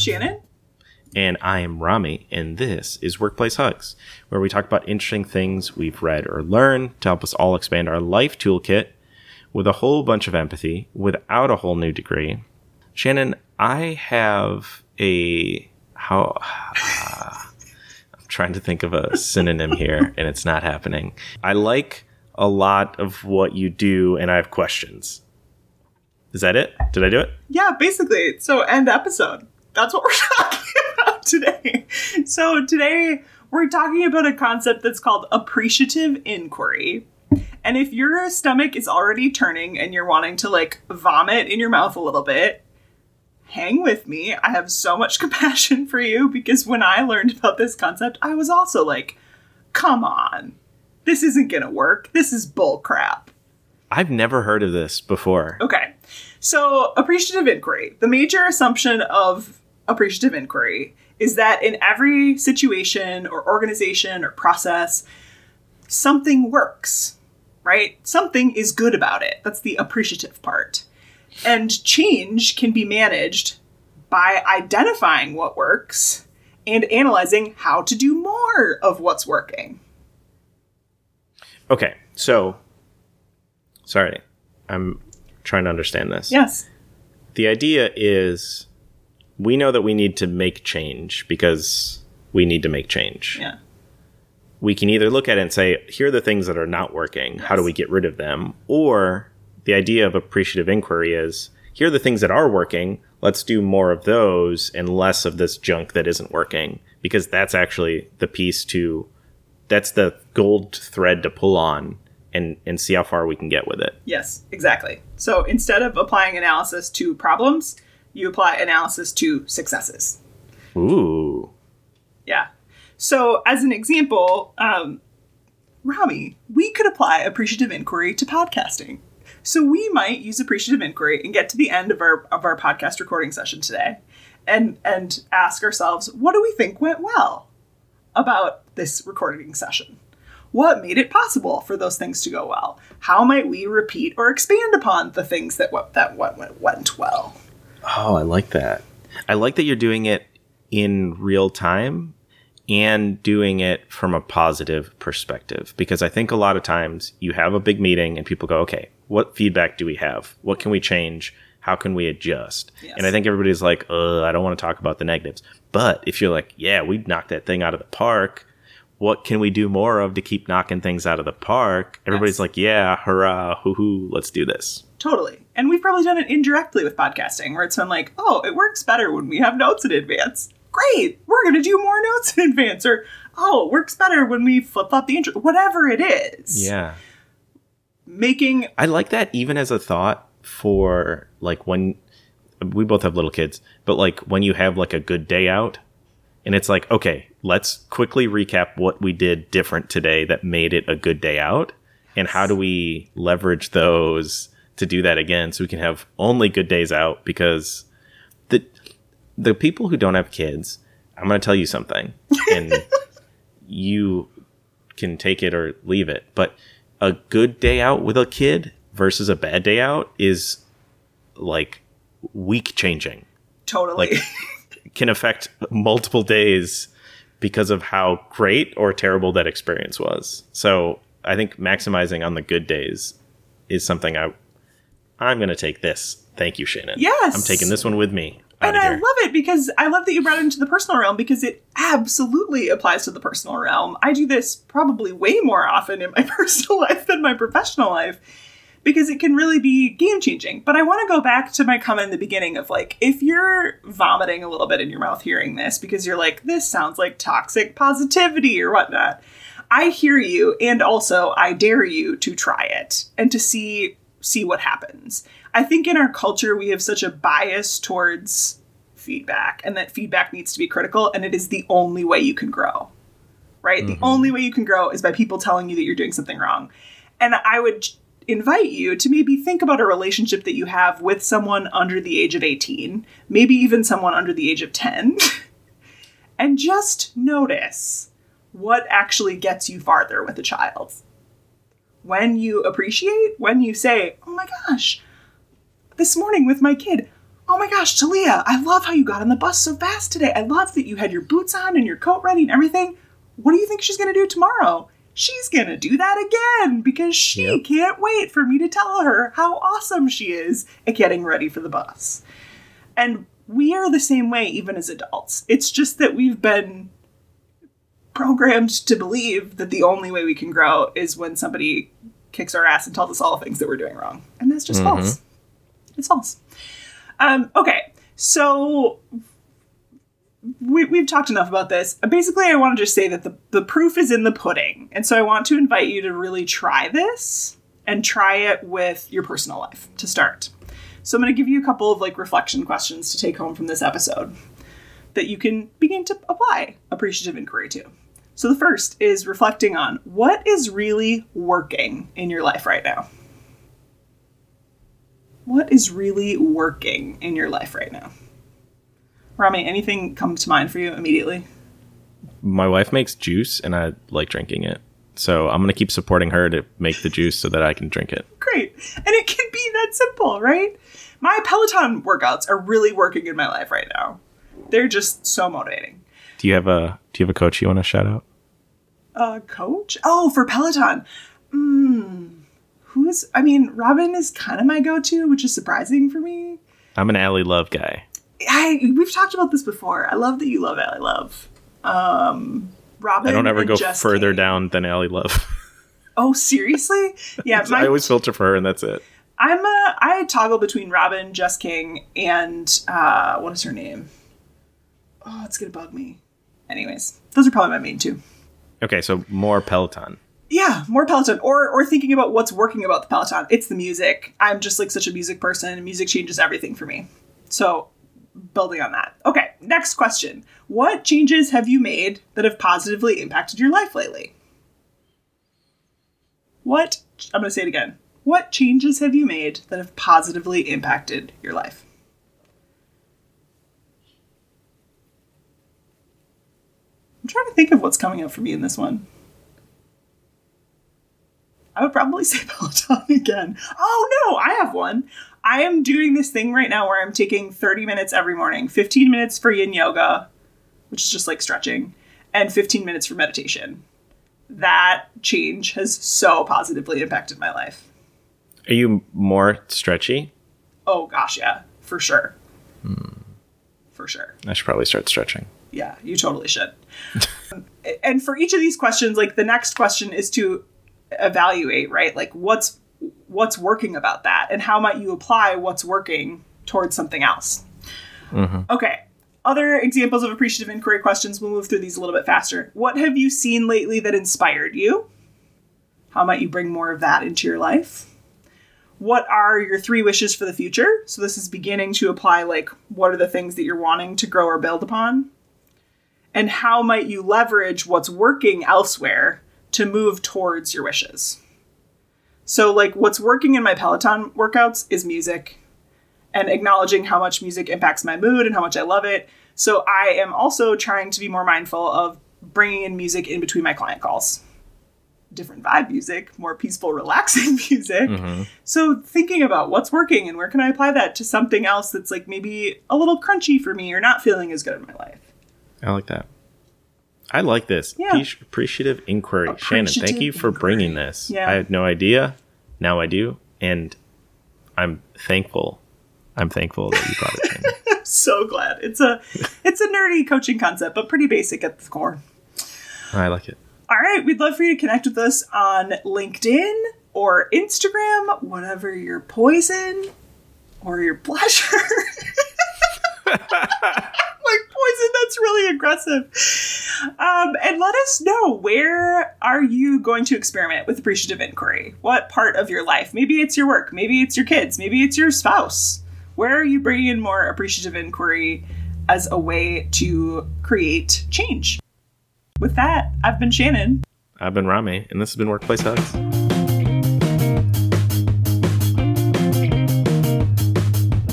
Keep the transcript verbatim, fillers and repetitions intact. Shannon. And I am Rami, and this is Workplace Hugs, where we talk about interesting things we've read or learned to help us all expand our life toolkit with a whole bunch of empathy without a whole new degree. Shannon, I have a... how uh, I'm trying to think of a synonym here, and it's not happening. I like a lot of what you do, and I have questions. Is that it? Did I do it? Yeah, basically. So end episode. That's what we're talking about today. So today we're talking about a concept that's called appreciative inquiry. And if your stomach is already turning and you're wanting to like vomit in your mouth a little bit, hang with me. I have so much compassion for you because when I learned about this concept, I was also like, come on, this isn't going to work. This is bull crap. I've never heard of this before. Okay. So appreciative inquiry. The major assumption of appreciative inquiry is that in every situation or organization or process, something works, right? Something is good about it. That's the appreciative part. And change can be managed by identifying what works and analyzing how to do more of what's working. Okay. So, sorry, I'm trying to understand this. Yes. The idea is we know that we need to make change because we need to make change. Yeah. We can either look at it and say, here are the things that are not working. Yes. How do we get rid of them? Or the idea of appreciative inquiry is, here are the things that are working. Let's do more of those and less of this junk that isn't working, because that's actually the piece to, that's the gold thread to pull on and, and see how far we can get with it. Yes, exactly. So instead of applying analysis to problems, you apply analysis to successes. Ooh. Yeah. So as an example, um, Rami, we could apply appreciative inquiry to podcasting. So we might use appreciative inquiry and get to the end of our of our podcast recording session today and and ask ourselves, what do we think went well about this recording session? What made it possible for those things to go well? How might we repeat or expand upon the things that w- that went, went, went well? Oh, I like that. I like that you're doing it in real time and doing it from a positive perspective, because I think a lot of times you have a big meeting and people go, okay, what feedback do we have? What can we change? How can we adjust? Yes. And I think everybody's like, oh, I don't want to talk about the negatives. But if you're like, yeah, we knocked that thing out of the park. What can we do more of to keep knocking things out of the park? Everybody's yes. like, yeah, hurrah, hoo-hoo, let's do this. Totally. And we've probably done it indirectly with podcasting where it's been like, oh, it works better when we have notes in advance. Great. We're going to do more notes in advance. Or, oh, it works better when we flip-flop the intro. Whatever it is. Yeah. Making I like that even as a thought for like when we both have little kids, but like when you have like a good day out and it's like, okay, let's quickly recap what we did different today that made it a good day out. Yes. And how do we leverage those to do that again so we can have only good days out? Because the the people who don't have kids, I'm going to tell you something and you can take it or leave it, but a good day out with a kid versus a bad day out is like week changing. Totally. Like, can affect multiple days because of how great or terrible that experience was. So I think maximizing on the good days is something I, I'm going to take this. Thank you, Shannon. Yes. I'm taking this one with me. And I love it because I love that you brought it into the personal realm because it absolutely applies to the personal realm. I do this probably way more often in my personal life than my professional life because it can really be game changing. But I want to go back to my comment in the beginning of like, if you're vomiting a little bit in your mouth hearing this because you're like, this sounds like toxic positivity or whatnot, I hear you. And also I dare you to try it and to see see what happens. I think in our culture, we have such a bias towards feedback and that feedback needs to be critical. And it is the only way you can grow, right? Mm-hmm. The only way you can grow is by people telling you that you're doing something wrong. And I would invite you to maybe think about a relationship that you have with someone under the age of eighteen, maybe even someone under the age of ten, and just notice what actually gets you farther with a child. When you appreciate, when you say, oh my gosh, this morning with my kid, oh my gosh, Talia, I love how you got on the bus so fast today. I love that you had your boots on and your coat ready and everything. What do you think she's going to do tomorrow? She's going to do that again because she yep. can't wait for me to tell her how awesome she is at getting ready for the bus. And we are the same way even as adults. It's just that we've been programmed to believe that the only way we can grow is when somebody kicks our ass and tells us all the things that we're doing wrong. And that's just mm-hmm. false. It's false. Um, okay, so we, we've talked enough about this. Basically, I want to just say that the, the proof is in the pudding. And so I want to invite you to really try this and try it with your personal life to start. So I'm going to give you a couple of like reflection questions to take home from this episode that you can begin to apply appreciative inquiry to. So the first is reflecting on what is really working in your life right now. What is really working in your life right now? Rami, anything come to mind for you immediately? My wife makes juice and I like drinking it. So I'm going to keep supporting her to make the juice so that I can drink it. Great. And it can be that simple, right? My Peloton workouts are really working in my life right now. They're just so motivating. Do you have a do you have a coach you want to shout out? A coach? Oh, for Peloton. Mm, who's? I mean, Robin is kind of my go-to, which is surprising for me. I'm an Ally Love guy. I we've talked about this before. I love that you love Ally Love. Um, Robin. I don't ever go Jess further King. Down than Ally Love. Oh, seriously? Yeah. My, I always filter for her, and that's it. I'm a I toggle between Robin, Jess King, and uh, what is her name? Oh, it's gonna bug me. Anyways, those are probably my main two. Okay, so more Peloton. Yeah, more Peloton. Or or thinking about what's working about the Peloton. It's the music. I'm just like such a music person, and music changes everything for me. So building on that. Okay, next question. What changes have you made that have positively impacted your life lately? What, I'm gonna say it again. What changes have you made that have positively impacted your life? Trying to think of what's coming up for me in this one. I would probably say Peloton again. Oh no, I have one. I am doing this thing right now where I'm taking thirty minutes every morning, fifteen minutes for Yin Yoga, which is just like stretching, and fifteen minutes for meditation. That change has so positively impacted my life. Are you more stretchy? Oh gosh, yeah, for sure. Hmm. For sure. I should probably start stretching. Yeah, you totally should. And for each of these questions, like the next question is to evaluate, right? Like what's what's working about that and how might you apply what's working towards something else? Mm-hmm. Okay. Other examples of appreciative inquiry questions. We'll move through these a little bit faster. What have you seen lately that inspired you? How might you bring more of that into your life? What are your three wishes for the future? So this is beginning to apply, like, what are the things that you're wanting to grow or build upon? And how might you leverage what's working elsewhere to move towards your wishes? So, like, what's working in my Peloton workouts is music, and acknowledging how much music impacts my mood and how much I love it. So I am also trying to be more mindful of bringing in music in between my client calls. Different vibe music, more peaceful, relaxing music. Mm-hmm. So thinking about what's working and where can I apply that to something else that's, like, maybe a little crunchy for me or not feeling as good in my life. I like that. I like this. Yeah. Appreci- appreciative inquiry. Appreciative Shannon, thank you for inquiry. Bringing this. Yeah. I had no idea. Now I do. And I'm thankful. I'm thankful that you brought it to me. I'm so glad. It's a, it's a nerdy coaching concept, but pretty basic at the core. I like it. All right. We'd love for you to connect with us on LinkedIn or Instagram, whatever your poison or your pleasure. Like poison, that's really aggressive. Um, and let us know, where are you going to experiment with appreciative inquiry? What part of your life? Maybe it's your work. Maybe it's your kids. Maybe it's your spouse. Where are you bringing in more appreciative inquiry as a way to create change? With that, I've been Shannon. I've been Rami, and this has been Workplace Hugs.